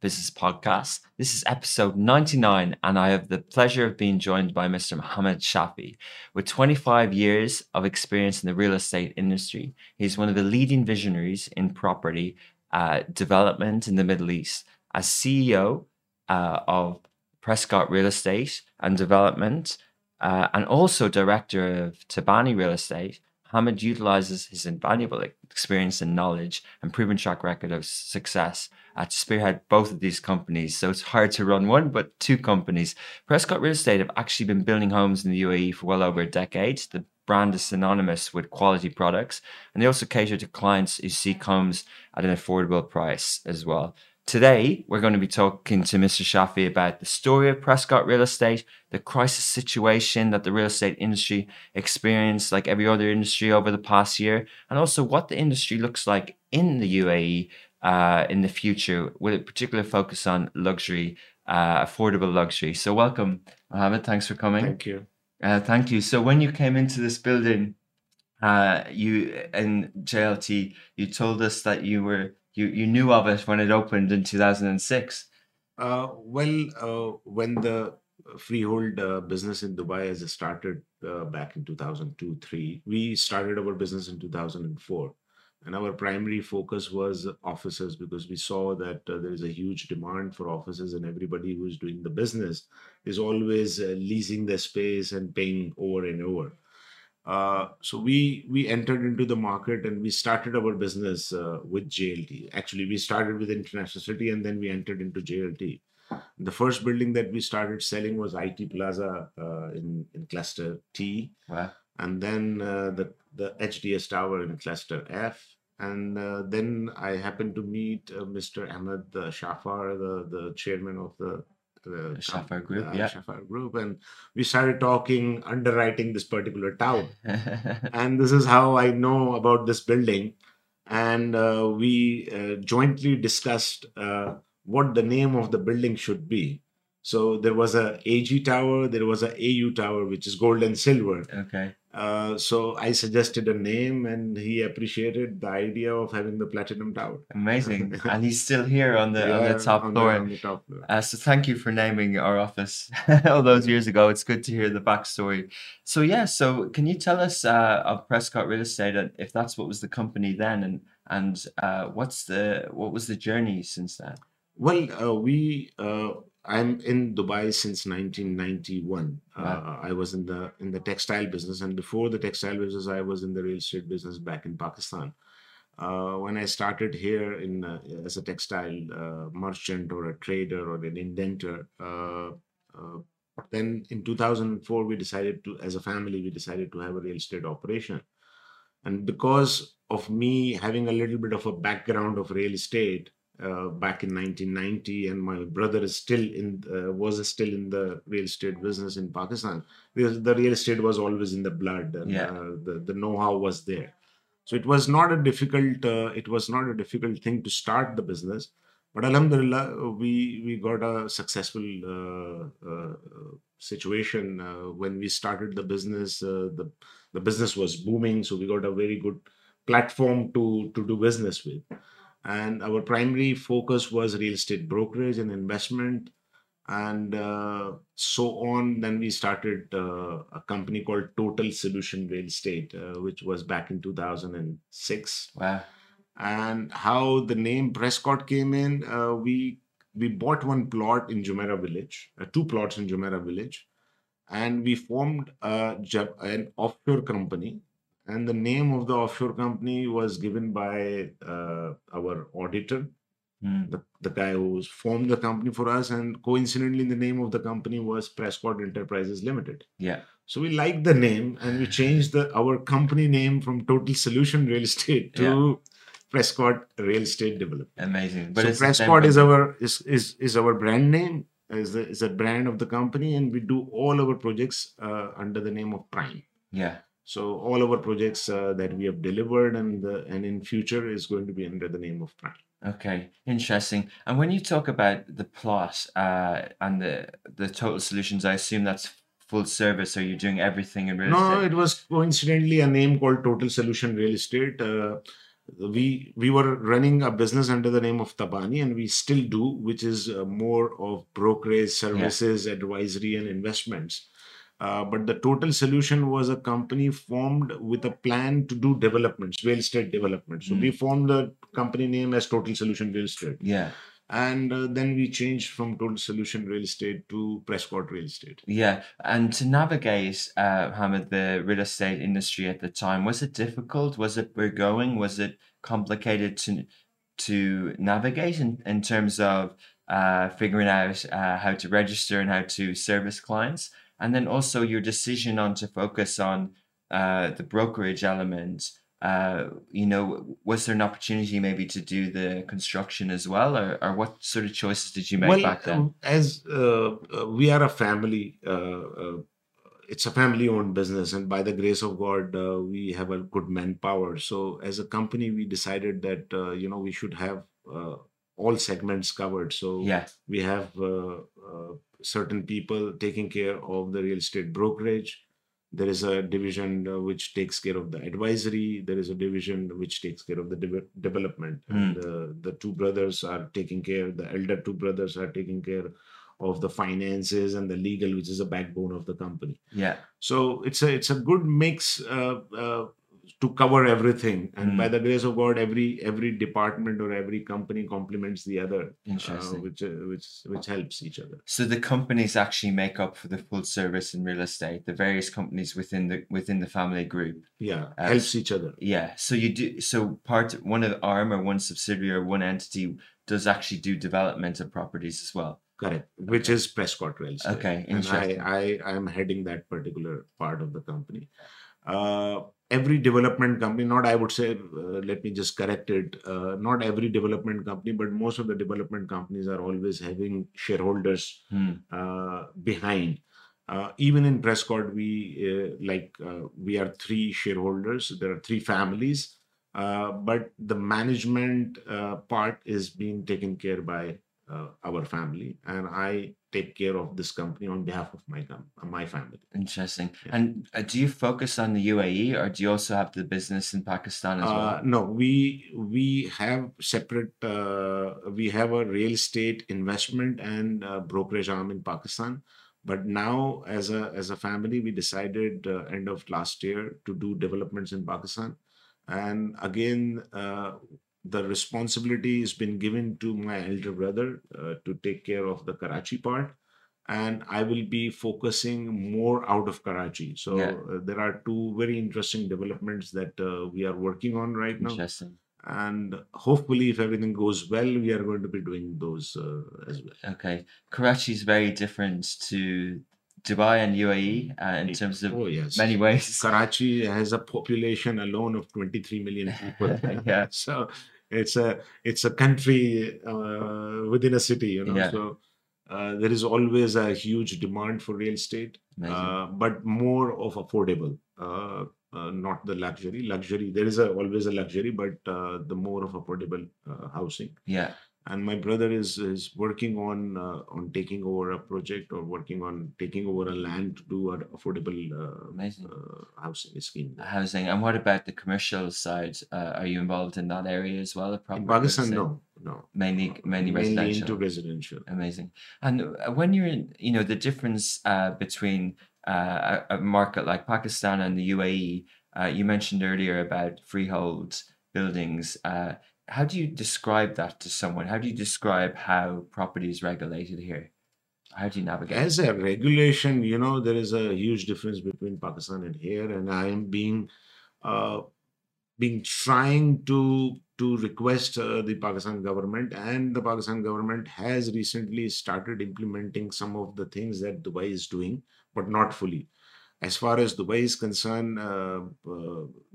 Business Podcast. This is episode 99, and I have the pleasure of being joined by Mr. Mohammed Shafi. With 25 years of experience in the real estate industry, he's one of the leading visionaries in property development in the Middle East. As CEO of Prescott Real Estate and Development, and also director of Tabani Real Estate, Mohammed utilizes his invaluable experience and knowledge and proven track record of success to spearhead both of these companies. So it's hard to run one, but two companies. Prescott Real Estate have actually been building homes in the UAE for well over a decade. The brand is synonymous with quality products, and they also cater to clients who seek homes at an affordable price as well. Today, we're going to be talking to Mr. Shafi about the story of Prescott Real Estate, the crisis situation that the real estate industry experienced like every other industry over the past year, and also what the industry looks like in the UAE in the future, with a particular focus on luxury, affordable luxury. So welcome, Mohammed. Thanks for coming. Thank you. Thank you. So when you came into this building, you and JLT, you told us that you knew of it when it opened in 2006. When the freehold business in Dubai has started back in 2002-03, we started our business in 2004. And our primary focus was offices, because we saw that there is a huge demand for offices, and everybody who is doing the business is always leasing their space and paying over and over. So we entered into the market and we started our business with JLT. Actually, we started with International City and then we entered into JLT. The first building that we started selling was IT Plaza in Cluster T. Wow. And then the HDS Tower in Cluster F. And then I happened to meet Mr. Ahmed Shafar, the chairman of the Shafar Group, Shafar Group, and we started talking, underwriting this particular town. And this is how I know about this building. And we jointly discussed what the name of the building should be. So there was a AG Tower, there was a AU Tower, which is gold and silver. Okay. So I suggested a name, and he appreciated the idea of having the Platinum Tower. Amazing. And he's still here on the top floor. So thank you for naming our office all those years ago. It's good to hear the backstory. So can you tell us of Prescott Real Estate, and if that's what was the company then, and what was the journey since then? Well, I'm in Dubai since 1991. Wow. I was in the textile business, and before the textile business, I was in the real estate business back in Pakistan. When I started here as a textile merchant or a trader or an indentor, then in 2004 we decided to, as a family, have a real estate operation. And because of me having a little bit of a background of real estate, back in 1990, and my brother is still in the real estate business in Pakistan. The real estate was always in the blood, and the know-how was there. So it was not a difficult thing to start the business. But alhamdulillah, we got a successful situation when we started the business. The business was booming, so we got a very good platform to do business with. And our primary focus was real estate brokerage and investment, and so on. Then we started a company called Total Solution Real Estate, which was back in 2006. Wow. And how the name Prescott came in, we bought one plot in Jumeirah Village, two plots in Jumeirah Village, and we formed an offshore company. And the name of the offshore company was given by our auditor, the guy who formed the company for us. And coincidentally, the name of the company was Prescott Enterprises Limited. Yeah. So we liked the name, and we changed our company name from Total Solution Real Estate to Prescott Real Estate Development. Amazing. But so Prescott is our brand name, is a brand of the company, and we do all our projects under the name of Prime. Yeah. So all our projects that we have delivered and in future is going to be under the name of Prime. Okay, interesting. And when you talk about the plot and the total solutions, I assume that's full service, so you're doing everything in real estate? No, it was coincidentally a name called Total Solution Real Estate. We were running a business under the name of Tabani, and we still do, which is more of brokerage services, advisory and investments. But the Total Solution was a company formed with a plan to do developments, real estate development. So we formed the company name as Total Solution Real Estate. Yeah. And then we changed from Total Solution Real Estate to Prescott Real Estate. Yeah. And to navigate, Mohammed, the real estate industry at the time, was it difficult? Was it burgeoning? Was it complicated to navigate in terms of figuring out how to register and how to service clients? And then also your decision on to focus on the brokerage element, you know, was there an opportunity maybe to do the construction as well? Or what sort of choices did you make back then? As we are a family, it's a family-owned business. And by the grace of God, we have a good manpower. So as a company, we decided that, you know, we should have all segments covered. So we have... certain people taking care of the real estate brokerage. There is a division which takes care of the advisory. There is a division which takes care of the development. And the two brothers are taking care, the elder two brothers are taking care of the finances and the legal, which is a backbone of the company. Yeah. So it's a good mix to cover everything. And by the grace of God, every department or every company complements the other, which helps each other. So the companies actually make up for the full service in real estate, the various companies within the family group. Yeah, helps each other. Yeah. So you do, so one of the arm or one subsidiary or one entity does actually do development of properties as well. Correct, which is Prescott Real Estate. Okay, interesting. And I'm heading that particular part of the company. Every development company, not I would say, let me just correct it, not every development company, but most of the development companies are always having shareholders behind. Even in Prescott, we are three shareholders, there are three families, but the management part is being taken care by our family, and I take care of this company on behalf of my family. Interesting. Yeah. And do you focus on the UAE, or do you also have the business in Pakistan as well? No, we have separate. We have a real estate investment and brokerage arm in Pakistan, but now as a family, we decided end of last year to do developments in Pakistan, and again. The responsibility has been given to my elder brother to take care of the Karachi part, and I will be focusing more out of Karachi. So there are two very interesting developments that we are working on right now. Interesting. And hopefully, if everything goes well, we are going to be doing those as well. Okay. Karachi is very different to Dubai and UAE in terms of many ways. Karachi has a population alone of 23 million people. So it's a country within a city, you know. So there is always a huge demand for real estate, but more of affordable, not the luxury. There is always a luxury, but the more of affordable housing. Yeah. And my brother is working on taking over a project or working on taking over a land to do an affordable housing scheme. Housing. And what about the commercial side? Are you involved in that area as well? In Pakistan, no. Mainly residential. Into residential. Amazing. And when you're in, you know, the difference between a market like Pakistan and the UAE, you mentioned earlier about freehold buildings. How do you describe that to someone? How do you describe how property is regulated here? How do you navigate? As a regulation, you know, there is a huge difference between Pakistan and here, and I am being trying to request the Pakistan government, and the Pakistan government has recently started implementing some of the things that Dubai is doing, but not fully. As far as Dubai is concerned,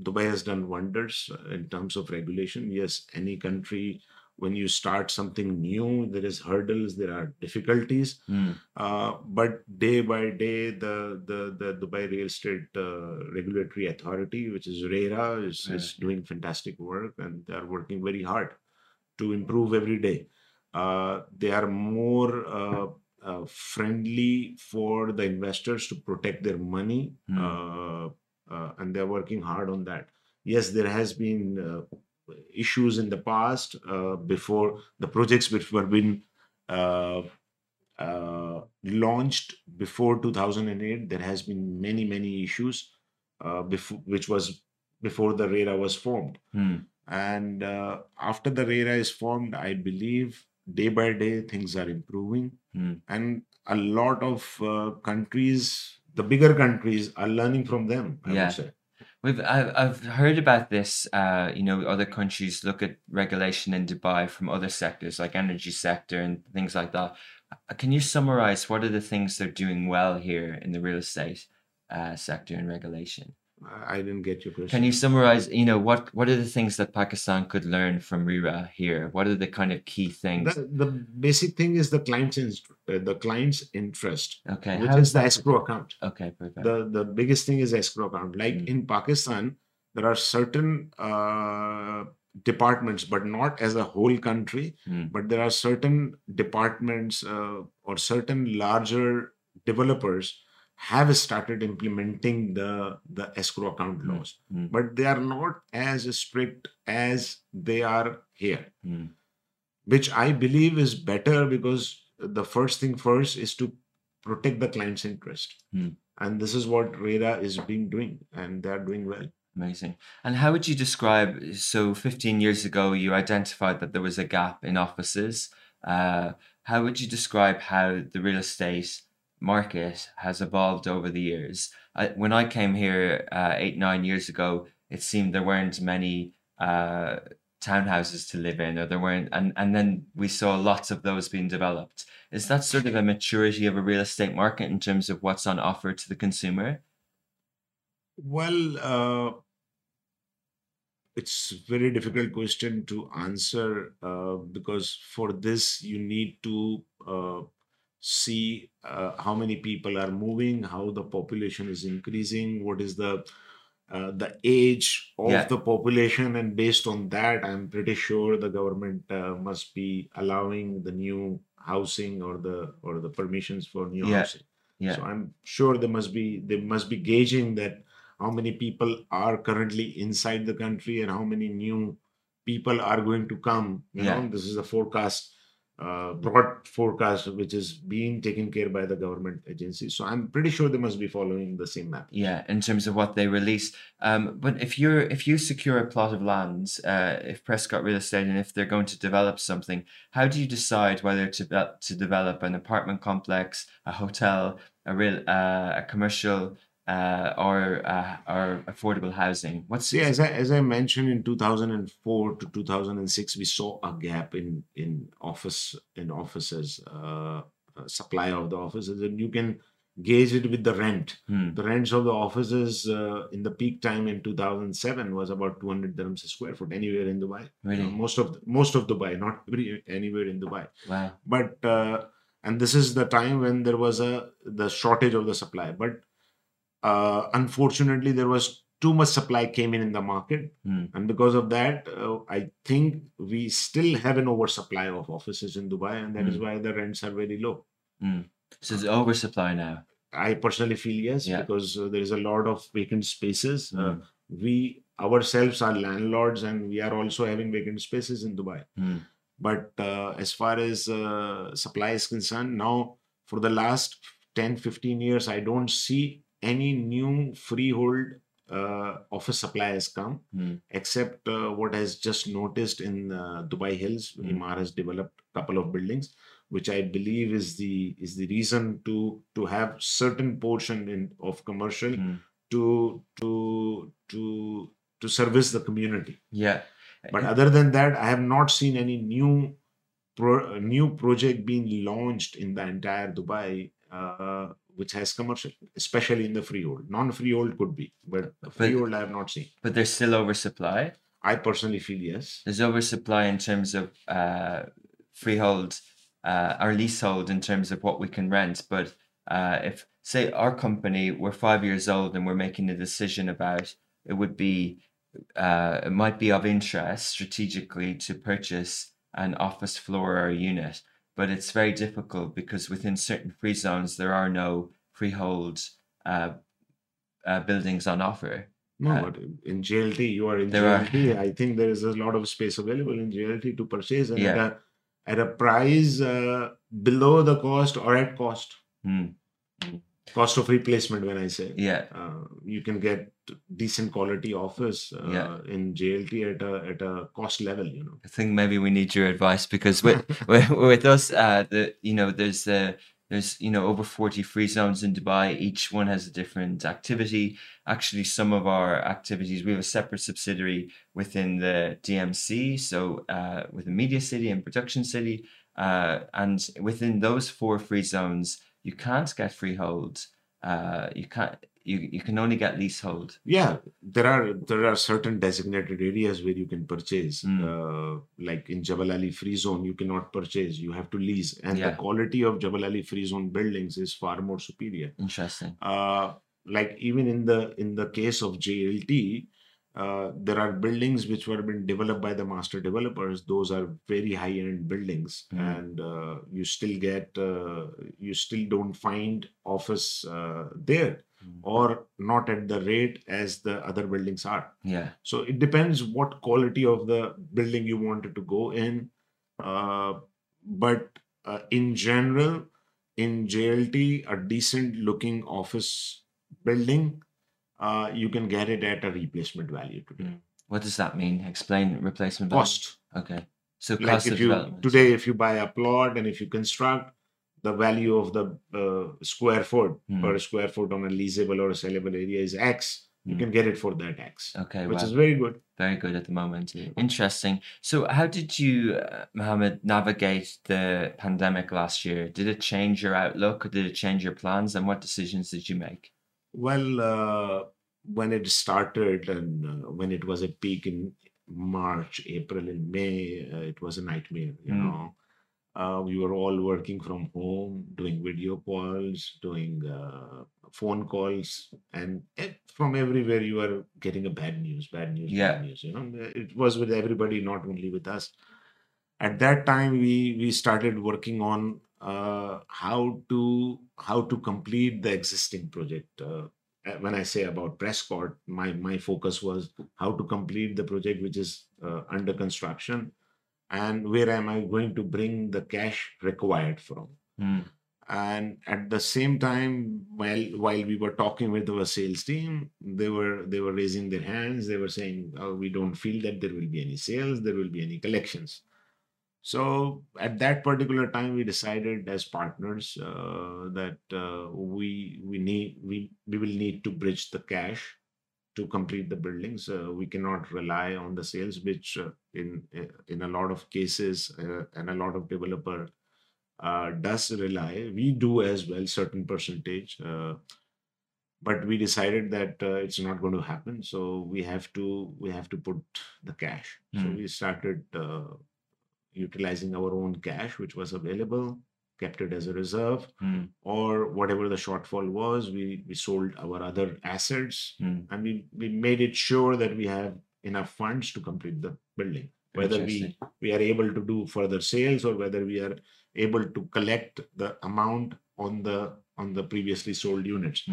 Dubai has done wonders in terms of regulation. Yes, any country when you start something new, there is hurdles, there are difficulties. But day by day, the Dubai Real Estate Regulatory Authority, which is RERA, is doing fantastic work, and they are working very hard to improve every day. They are more friendly for the investors to protect their money, and they're working hard on that. Yes, there has been issues in the past before the projects which were been launched before 2008. There has been many issues which was before the RERA was formed. And after the RERA is formed, I believe day by day things are improving. And a lot of countries, the bigger countries, are learning from them, I would say. I've heard about this, you know, other countries look at regulation in Dubai from other sectors like energy sector and things like that. Can you summarize what are the things they're doing well here in the real estate sector and regulation? I didn't get your question. Can you summarize, you know, what are the things that Pakistan could learn from RERA here? What are the kind of key things? The basic thing is the client's interest, okay, which is the escrow account. Okay, perfect. The biggest thing is escrow account. Like in Pakistan, there are certain departments, but not as a whole country, but there are certain departments or certain larger developers have started implementing the escrow account laws, but they are not as strict as they are here, which I believe is better, because the first thing first is to protect the client's interest. And this is what RERA is being doing, and they're doing well. Amazing. And how would you describe, so 15 years ago, you identified that there was a gap in offices. How would you describe how the real estate market has evolved over the years? When I came here 8-9 years ago, it seemed there weren't many townhouses to live in, or there weren't, and then we saw lots of those being developed. Is that sort of a maturity of a real estate market in terms of what's on offer to the consumer? Well, it's a very difficult question to answer, because for this you need to see how many people are moving, how the population is increasing, what is the age of the population, and based on that, I'm pretty sure the government must be allowing the new housing or the permissions for new housing. So I'm sure they must be gauging that how many people are currently inside the country and how many new people are going to come. You know, this is the forecast. Broad forecast which is being taken care by the government agencies. So I'm pretty sure they must be following the same map. Yeah, in terms of what they release. But if you secure a plot of land, if Prescott Real Estate, and if they're going to develop something, how do you decide whether to develop an apartment complex, a hotel, a commercial, or affordable housing? As I mentioned, in 2004 to 2006, we saw a gap in offices, supply of the offices, and you can gauge it with the rent. The rents of the offices in the peak time in 2007 was about 200 dirhams a square foot anywhere in Dubai. Really? Most of Dubai, not anywhere in Dubai. Wow! But and this is the time when there was the shortage of the supply, but unfortunately, there was too much supply came in the market. And because of that, I think we still have an oversupply of offices in Dubai, and that is why the rents are very low. So it's oversupply now? I personally feel yes, because there is a lot of vacant spaces. We ourselves are landlords, and we are also having vacant spaces in Dubai. But as far as supply is concerned, now for the last 10-15 years, I don't see any new freehold office supply has come, except what has just noticed in Dubai Hills. Emaar has developed a couple of buildings, which I believe is the reason to have certain portion of commercial to service the community. Yeah. But other than that, I have not seen any new project being launched in the entire Dubai, which has commercial, especially in the freehold. Non-freehold could be, but freehold I have not seen. But there's still oversupply? I personally feel yes. There's oversupply in terms of freehold or leasehold in terms of what we can rent. But if, say, our company, we're 5 years old and we're making a decision about, it would be, it might be of interest strategically to purchase an office floor or a unit, but it's very difficult because within certain free zones, there are no freehold buildings on offer. No, but in JLT, you are in JLT. I think there is a lot of space available in JLT to purchase and at a price below the cost or at cost. Mm. Cost of replacement, when I say. Yeah. You can get decent quality office in JLT at a cost level, you know. I think maybe we need your advice because with us, there's over 40 free zones in Dubai. Each one has a different activity. Actually, some of our activities, we have a separate subsidiary within the DMC, so with the Media City and Production City. And within those 4 free zones, you can't get freehold. You can only get leasehold. Yeah, there are certain designated areas where you can purchase. Like in Jebel Ali Free Zone, you cannot purchase. You have to lease. And the quality of Jebel Ali Free Zone buildings is far more superior. Interesting. Like even in the case of JLT, there are buildings which were been developed by the master developers. Those are very high-end buildings, and you still don't find office there, or not at the rate as the other buildings are. Yeah. So it depends what quality of the building you wanted to go in, but in general, in JLT, a decent-looking office building, you can get it at a replacement value today. What does that mean? Explain replacement value. Cost. Okay. So cost of development. Today, if you buy a plot and if you construct, the value of the square foot per square foot on a leasable or a sellable area is X. You can get it for that X. Okay. Which is very good. Very good at the moment. Yeah. Interesting. So how did you, Mohammed, navigate the pandemic last year? Did it change your outlook? Or did it change your plans? And what decisions did you make? Well, when it started and when it was at peak in March, April and May, it was a nightmare, you know. We were all working from home, doing video calls, doing phone calls, and from everywhere you were getting a bad news, you know. It was with everybody, not only with us. At that time, we started working on how to complete the existing project. When I say about Prescott, my focus was how to complete the project which is under construction, and where am I going to bring the cash required from. And at the same time, while we were talking with our sales team, they were raising their hands. They were saying, oh, we don't feel that there will be any sales, there will be any collections. So at that particular time, we decided as partners that we will need to bridge the cash to complete the buildings. We cannot rely on the sales, which in a lot of cases and a lot of developer does rely. We do as well, certain percentage. But we decided that it's not going to happen. So we have to put the cash. So we started utilizing our own cash, which was available, kept it as a reserve, or whatever the shortfall was, we sold our other assets, and we made it sure that we have enough funds to complete the building. Whether we are able to do further sales or whether we are able to collect the amount on the previously sold units.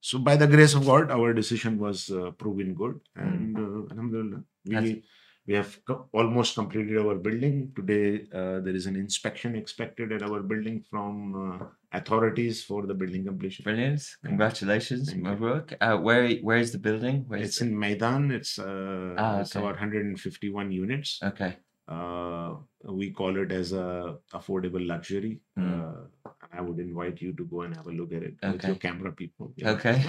So by the grace of God, our decision was proven good, and alhamdulillah, we have almost completed our building. Today, there is an inspection expected at our building from authorities for the building completion. Brilliant. Congratulations on your work. Where is the building? It's in Meydan. It's about 151 units. Okay. We call it as a affordable luxury. I would invite you to go and have a look at it with your camera people. Yeah. Okay.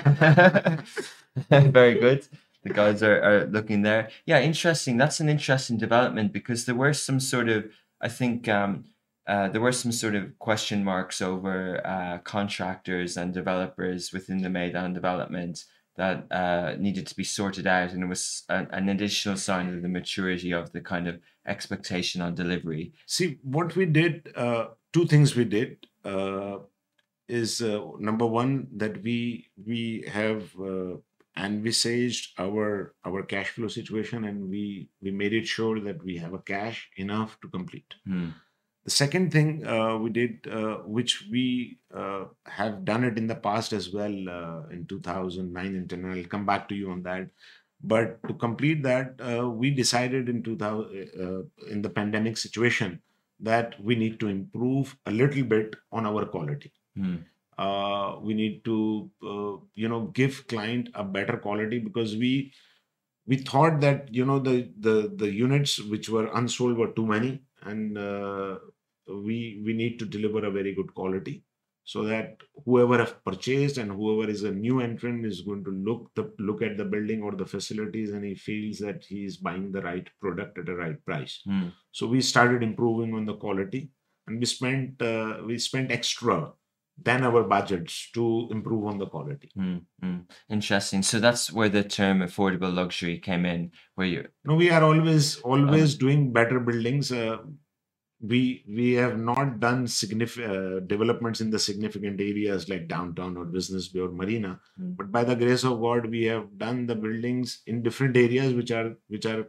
Very good. The guys are looking there. Yeah, interesting. That's an interesting development because there were some sort of, I think, there were some sort of question marks over contractors and developers within the Meydan development that needed to be sorted out, and it was an additional sign of the maturity of the kind of expectation on delivery. See, what we did, two things we did is number one, that we have envisaged our cash flow situation, and we made it sure that we have a cash enough to complete. Mm. The second thing we did, which we have done it in the past as well, in 2009 and 10, and I'll come back to you on that. But to complete that, we decided in the pandemic situation that we need to improve a little bit on our quality. Mm. We need to, give client a better quality, because we thought that, the units which were unsold were too many. And we need to deliver a very good quality, so that whoever have purchased and whoever is a new entrant is going to look at the building or the facilities, and he feels that he is buying the right product at the right price. Mm. So we started improving on the quality, and we spent extra than our budgets to improve on the quality. Mm-hmm. Interesting. So that's where the term affordable luxury came in, where you... No, we are always doing better buildings. We have not done developments in the significant areas like downtown or Business Bay or Marina, mm. But by the grace of God, we have done the buildings in different areas which are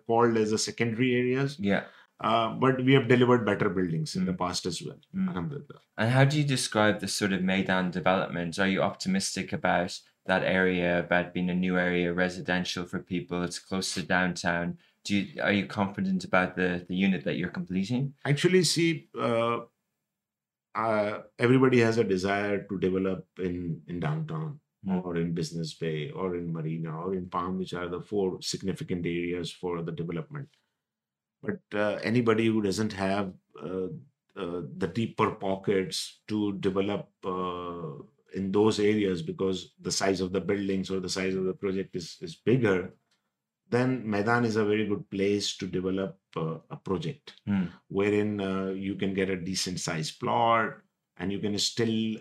called as the secondary areas. Yeah. But we have delivered better buildings in the past as well. Mm. And how do you describe the sort of Meydan development? Are you optimistic about that area, about being a new area, residential for people? It's close to downtown. Are you confident about the unit that you're completing? Actually, see, everybody has a desire to develop in downtown, mm. or in Business Bay or in Marina or in Palm, which are the four significant areas for the development. But anybody who doesn't have the deeper pockets to develop in those areas, because the size of the buildings or the size of the project is bigger, then Meydan is a very good place to develop a project, mm. wherein you can get a decent sized plot, and you can still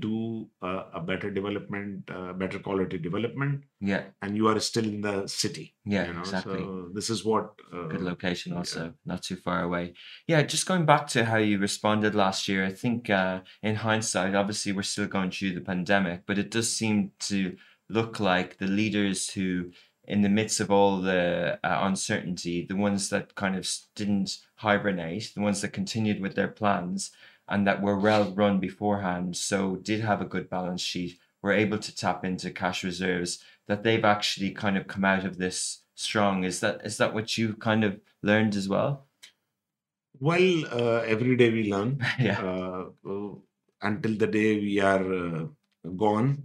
do a better development, better quality development. Yeah. And you are still in the city. Yeah, exactly. So this is what... good location also, yeah. Not too far away. Yeah, just going back to how you responded last year, I think in hindsight, obviously we're still going through the pandemic, but it does seem to look like the leaders who, in the midst of all the uncertainty, the ones that kind of didn't hibernate, the ones that continued with their plans, and that were well run beforehand, so did have a good balance sheet, were able to tap into cash reserves, that they've actually kind of come out of this strong. Is that what you kind of learned as well? Well, every day we learn. Yeah. Until the day we are gone,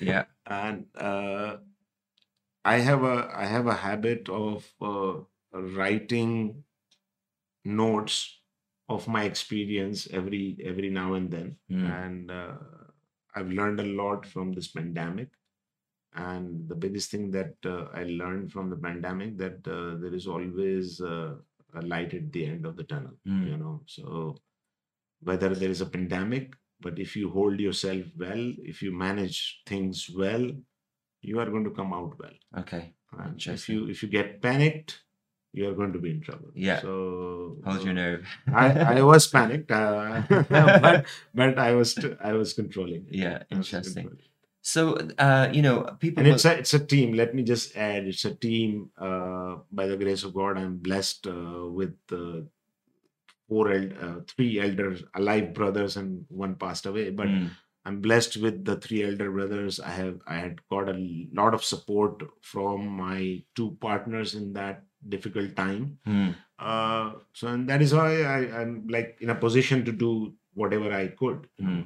Yeah. And I have a habit of writing notes of my experience every now and then, mm. and I've learned a lot from this pandemic. And the biggest thing that I learned from the pandemic, that there is always a light at the end of the tunnel. Mm. So whether there is a pandemic, but if you hold yourself well, if you manage things well, you are going to come out well. Okay. And if you get panicked, you are going to be in trouble. Yeah. So hold your nerve. I was panicked, but I was controlling it. Yeah, interesting. So people. And it's a team. Let me just add, it's a team. By the grace of God, I'm blessed with three elder alive brothers, and one passed away. But I'm blessed with the three elder brothers. I had got a lot of support from my two partners in that difficult time. Mm. And that is why I'm like in a position to do whatever I could. Mm.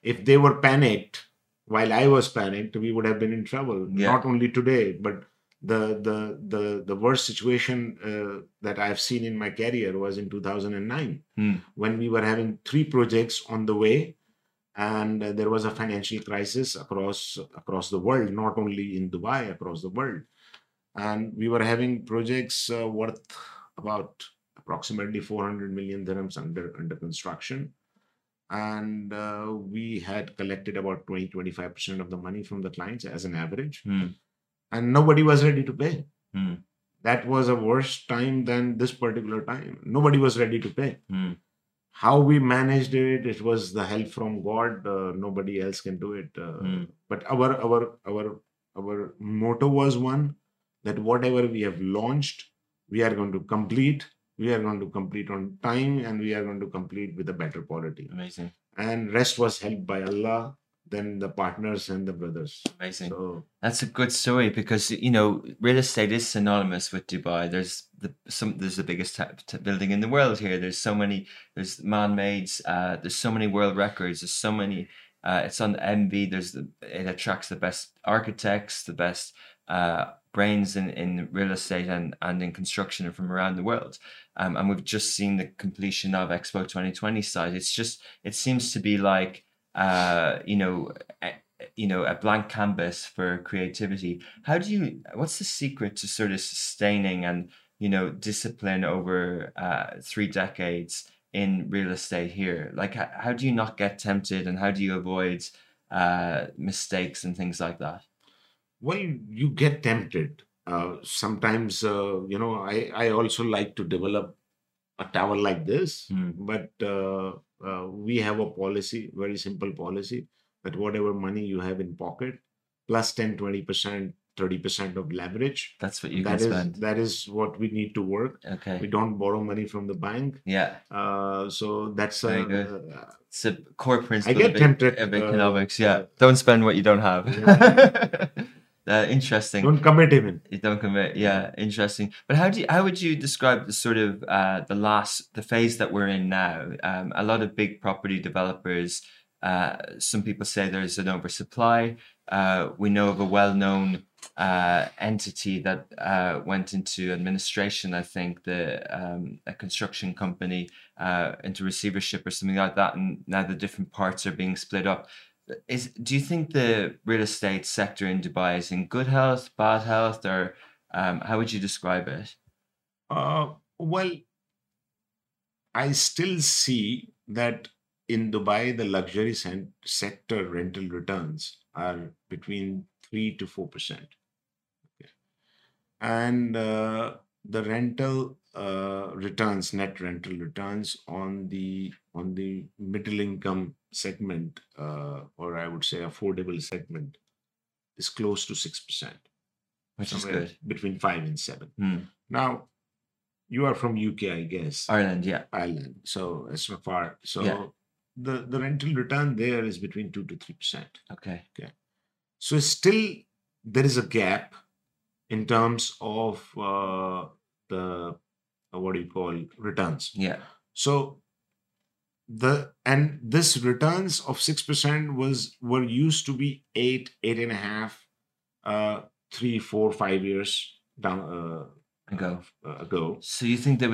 If they were panicked while I was panicked, we would have been in trouble. Yeah. Not only today, but the worst situation that I've seen in my career was in 2009, when we were having three projects on the way, and there was a financial crisis across the world, not only in Dubai, across the world. And we were having projects worth about approximately 400 million dirhams under construction. and we had collected about 20-25% of the money from the clients as an average, and nobody was ready to pay. That was a worse time than this particular time. Nobody was ready to pay. How we managed it, it was the help from God. Nobody else can do it. But our motto was one, that whatever we have launched, we are going to complete. We are going to complete on time, and we are going to complete with a better quality. Amazing. And rest was helped by Allah, then the partners and the brothers. Amazing. So, that's a good story, because, you know, real estate is synonymous with Dubai. There's the biggest building in the world here. There's so many, there's man-made, there's so many world records. There's so many, it's on the MV. It attracts the best architects, the best brains in real estate and in construction from around the world. And we've just seen the completion of Expo 2020 site. It's just, it seems to be like, a blank canvas for creativity. What's the secret to sort of sustaining and, you know, discipline over 3 decades in real estate here? Like, how do you not get tempted, and how do you avoid mistakes and things like that? Well, you get tempted. Sometimes, I also like to develop a tower like this, but we have a policy, very simple policy, that whatever money you have in pocket, plus 10, 20%, 30% of leverage. That's what you can spend. That is what we need to work. Okay. We don't borrow money from the bank. Yeah. So that's it's a core principle. I get tempted. Of economics, don't spend what you don't have. Yeah. Interesting. Don't commit even. You don't commit. Yeah, interesting. But how would you describe the sort of the phase that we're in now? A lot of big property developers. Some people say there's an oversupply. We know of a well-known entity that went into administration. I think a construction company into receivership or something like that, and now the different parts are being split up. Do you think the real estate sector in Dubai is in good health, bad health, or how would you describe it? Well, I still see that in Dubai, the luxury sector rental returns are between 3 to 4%. Okay. And the rental returns, net rental returns on the middle income segment, or I would say affordable segment, is close to 6%, which is good. Between 5 and 7. Now, you are from UK, I guess. Ireland, yeah. Ireland, so it's not far. So yeah. The rental return there is between 2 to 3%. Okay. So still there is a gap in terms of the returns. Yeah. So this returns of 6% were used to be 8.5, 3, 4, 5 years ago. So you think the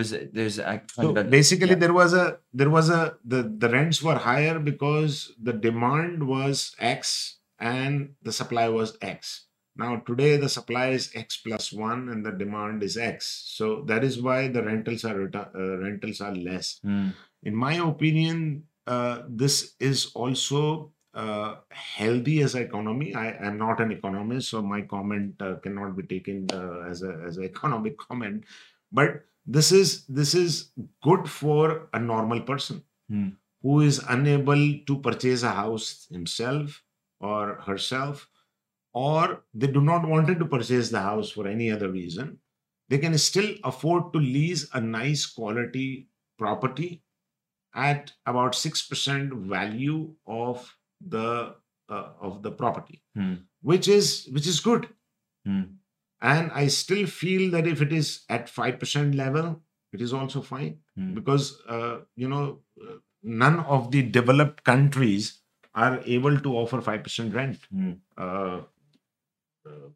rents were higher because the demand was X and the supply was X. Now today the supply is X+1 and the demand is X. So that is why the rentals are less. In my opinion, this is also healthy as an economy. I am not an economist, so my comment cannot be taken as an economic comment. But this is good for a normal person who is unable to purchase a house himself or herself, or they do not want to purchase the house for any other reason. They can still afford to lease a nice quality property at about 6% value of the property, which is good. And I still feel that if it is at 5% level, it is also fine, because none of the developed countries are able to offer 5% rent.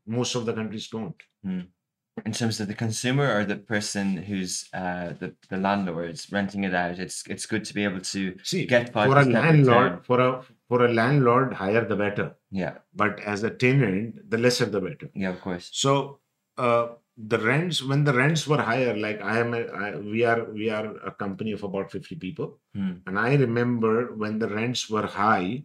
Most of the countries don't. In terms of the consumer or the person who's the landlord's renting it out, it's good to be able to get 5%. For a landlord, higher the better. Yeah. But as a tenant, the lesser the better. Yeah, of course. So the rents, when the rents were higher, like we are a company of about 50 people. Mm. And I remember when the rents were high,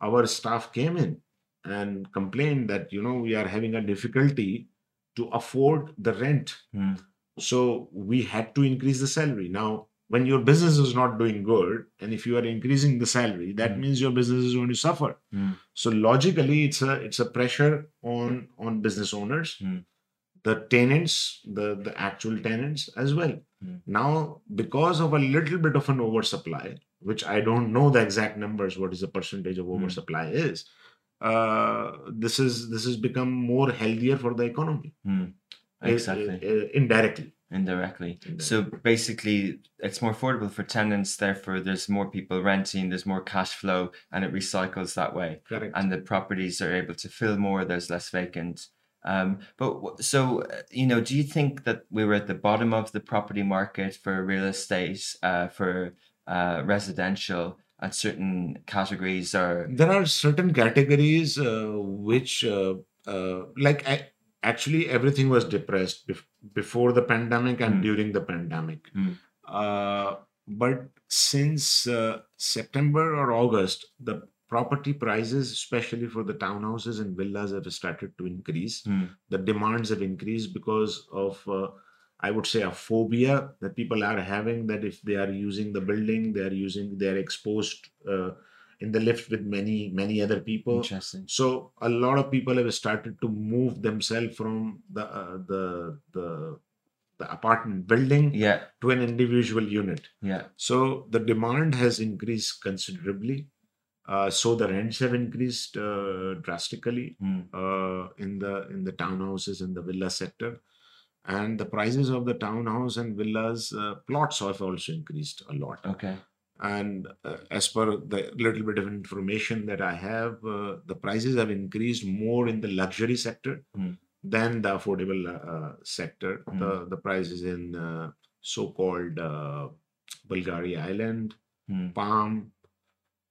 our staff came in and complained that, you know, we are having a difficulty to afford the rent. Mm. So we had to increase the salary. Now, when your business is not doing good, and if you are increasing the salary, that means your business is going to suffer. Mm. So logically, it's a pressure on business owners. Mm. The tenants, the actual tenants as well. Mm. Now, because of a little bit of an oversupply, which I don't know the exact numbers, what is the percentage of oversupply is, this has become more healthier for the economy. Mm. Exactly. Indirectly. So basically, it's more affordable for tenants. Therefore, there's more people renting, there's more cash flow, and it recycles that way. Correct. And the properties are able to fill more, there's less vacant. But so, you know, do you think that we were at the bottom of the property market for real estate, for residential at certain categories? Or there are certain categories which everything was depressed before the pandemic and during the pandemic. Mm. But since September or August, the property prices, especially for the townhouses and villas, have started to increase. Mm. The demands have increased because of, I would say, a phobia that people are having, that if they are using the building, they are exposed in the lift with many other people. Interesting. So a lot of people have started to move themselves from the apartment building to an individual unit. Yeah. So the demand has increased considerably. So the rents have increased drastically in the townhouses and the villa sector, and the prices of the townhouse and villas plots have also increased a lot. Okay. And as per the little bit of information that I have, the prices have increased more in the luxury sector than the affordable sector. Mm. The prices in so-called Bulgaria Island, Palm,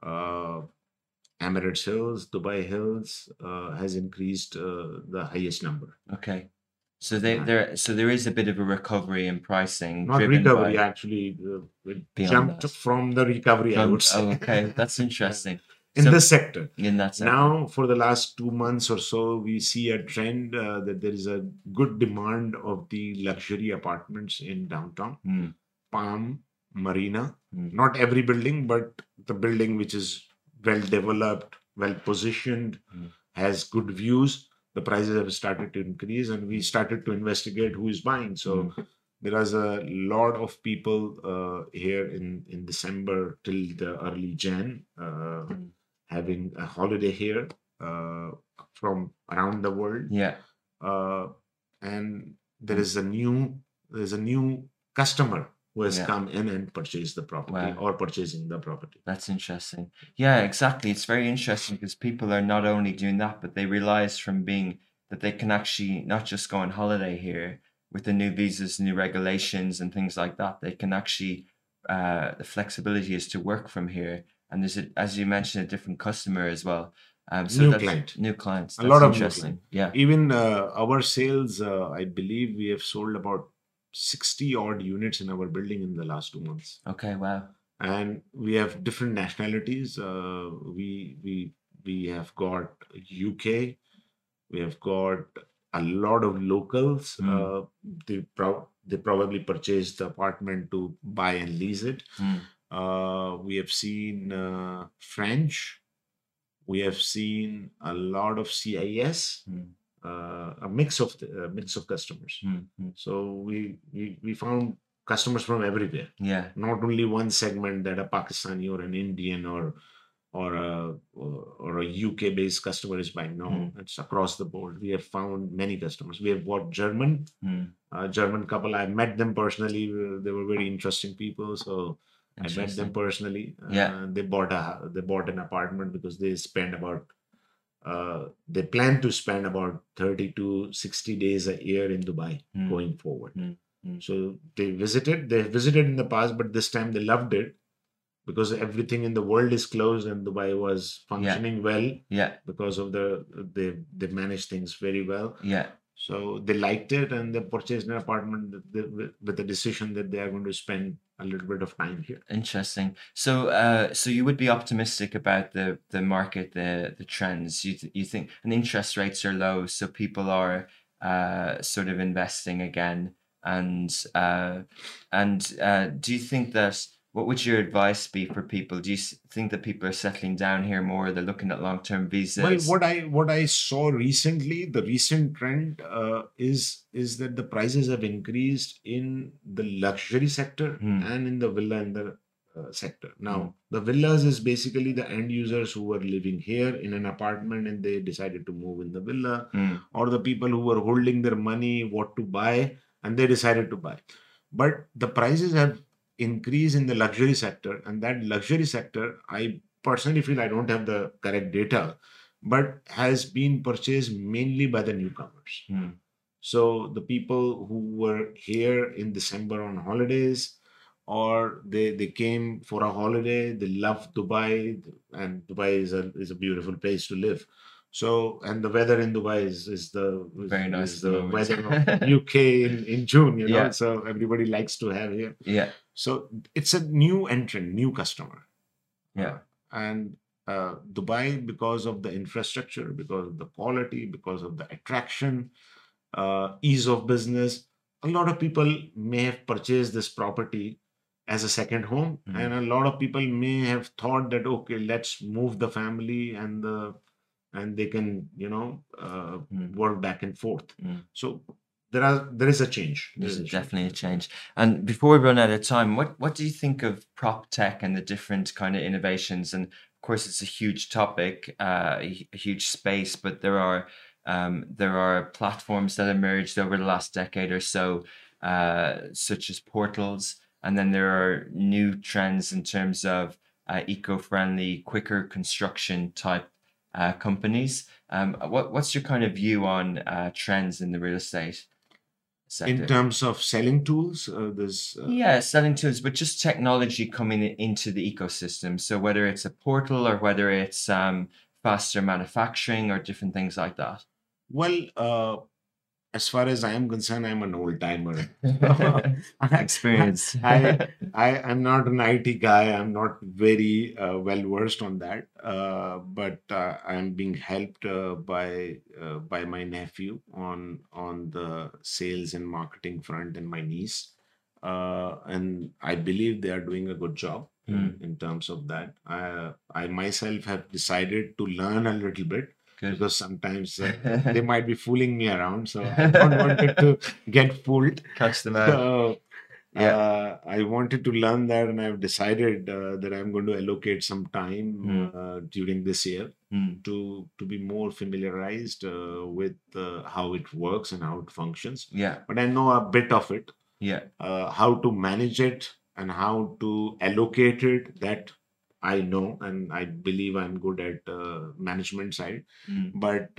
Emirates Hills, Dubai Hills has increased the highest number. Okay. So there is a bit of a recovery in pricing. Not recovery, actually. It jumped from the recovery, I would say. Oh, okay. That's interesting. In that sector. Now, for the last 2 months or so, we see a trend that there is a good demand of the luxury apartments in downtown. Mm. Palm, Marina. Mm. Not every building, but the building which is well developed, well positioned, has good views. The prices have started to increase, and we started to investigate who is buying. So there was a lot of people here in December till the early Jan having a holiday here from around the world. Yeah. And there's a new customer who has come in and purchased the property or purchasing the property. That's interesting. Yeah, exactly. It's very interesting because people are not only doing that, but they realize from being that they can actually not just go on holiday here with the new visas, new regulations and things like that. They can actually, the flexibility is to work from here. And there's, as you mentioned, a different customer as well. New clients. That's a lot of interesting. Yeah. Even our sales, I believe we have sold about 60 odd units in our building in the last 2 months. Okay, wow. And we have different nationalities. We have got UK, we have got a lot of locals. They probably purchased the apartment to buy and lease it. We have seen French, we have seen a lot of CIS. A mix of customers. Mm-hmm. So we found customers from everywhere. Yeah, not only one segment that a Pakistani or an Indian or a UK based customer is buying. No, it's across the board. We have found many customers. We have got German couple. I met them personally. They were very interesting people. So I met them personally. Yeah, they bought an apartment because they spent about. They plan to spend about 30 to 60 days a year in Dubai going forward. So they visited in the past, but this time they loved it because everything in the world is closed and Dubai was functioning well because of they managed things very well. Yeah. So they liked it and they purchased an apartment with the decision that they are going to spend a little bit of time here. Interesting. So so you would be optimistic about the market, the trends. You think, and interest rates are low, so people are sort of investing again. And do you think that, what would your advice be for people? Do you think that people are settling down here more? They're looking at long-term visas? Well, what I saw recently, the recent trend is that the prices have increased in the luxury sector and in the villa and the sector. Now, the villas is basically the end users who were living here in an apartment and they decided to move in the villa, or the people who were holding their money, what to buy, and they decided to buy. But the prices have increase in the luxury sector, and that luxury sector, I personally feel, I don't have the correct data, but has been purchased mainly by the newcomers. So the people who were here in December on holidays, or they came for a holiday, they love Dubai, and Dubai is a beautiful place to live. So, and the weather in Dubai is the weather of UK in June, you know, so everybody likes to have here. Yeah. So it's a new entrant, new customer. Yeah. And Dubai, because of the infrastructure, because of the quality, because of the attraction, ease of business, a lot of people may have purchased this property as a second home. And a lot of people may have thought that, okay, let's move the family and they can, you know, work back and forth. So there is a change. There's definitely a change. And before we run out of time, what do you think of prop tech and the different kind of innovations? And of course, it's a huge topic, a huge space, but there are platforms that emerged over the last decade or so, such as portals. And then there are new trends in terms of eco-friendly, quicker construction type companies. What's your kind of view on trends in the real estate sector? In terms of selling tools? Selling tools, but just technology coming into the ecosystem. So whether it's a portal or whether it's faster manufacturing or different things like that. Well, as far as I am concerned, I'm an old timer. Experience. I'm not an IT guy. I'm not very well versed on that. But I'm being helped by my nephew on the sales and marketing front, and my niece. And I believe they are doing a good job in terms of that. I myself have decided to learn a little bit. Good. Because sometimes they might be fooling me around, so I don't want it to get fooled. Catch them out. So, I wanted to learn that, and I've decided that I'm going to allocate some time during this year to be more familiarized with how it works and how it functions. Yeah. But I know a bit of it. Yeah. How to manage it and how to allocate it, that I know, and I believe I'm good at management side, but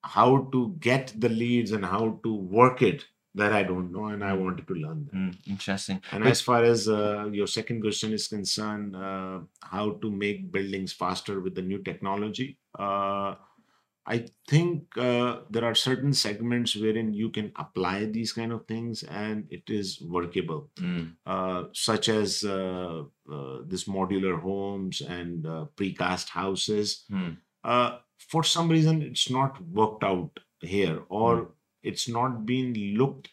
how to get the leads and how to work it, that I don't know, and I wanted to learn that. Interesting. And as far as your second question is concerned, how to make buildings faster with the new technology, I think there are certain segments wherein you can apply these kind of things and it is workable, such as this modular homes and precast houses. For some reason, it's not worked out here, or it's not been looked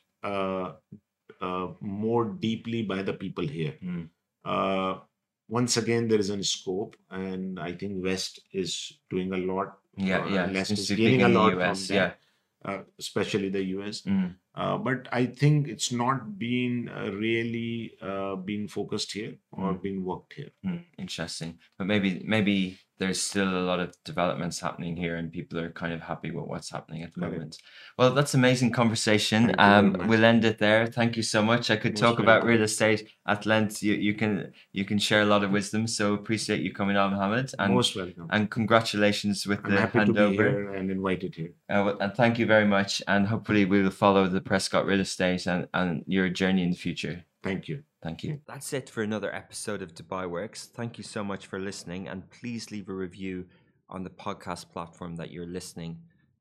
more deeply by the people here. Once again, there is a scope, and I think West is doing a lot. It's gaining a lot US, from that, especially the US. But I think it's not been really being focused here or being worked here. Interesting. But maybe there's still a lot of developments happening here, and people are kind of happy with what's happening at the moment. Well, that's an amazing conversation. We'll end it there. Thank you so much. I could talk about real estate at length. You can share a lot of wisdom. So appreciate you coming on, Mohammed. And most welcome. And congratulations with the handover. I'm happy to be here and invited here. And thank you very much. And hopefully we will follow the Prescott Real Estate and your journey in the future. Thank you. Thank you. That's it for another episode of Dubai Works. Thank you so much for listening, and please leave a review on the podcast platform that you're listening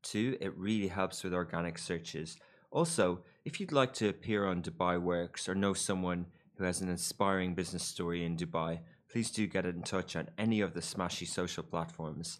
Two, it really helps with organic searches. Also, if you'd like to appear on Dubai Works or know someone who has an inspiring business story in Dubai, please do get in touch on any of the Smashy social platforms.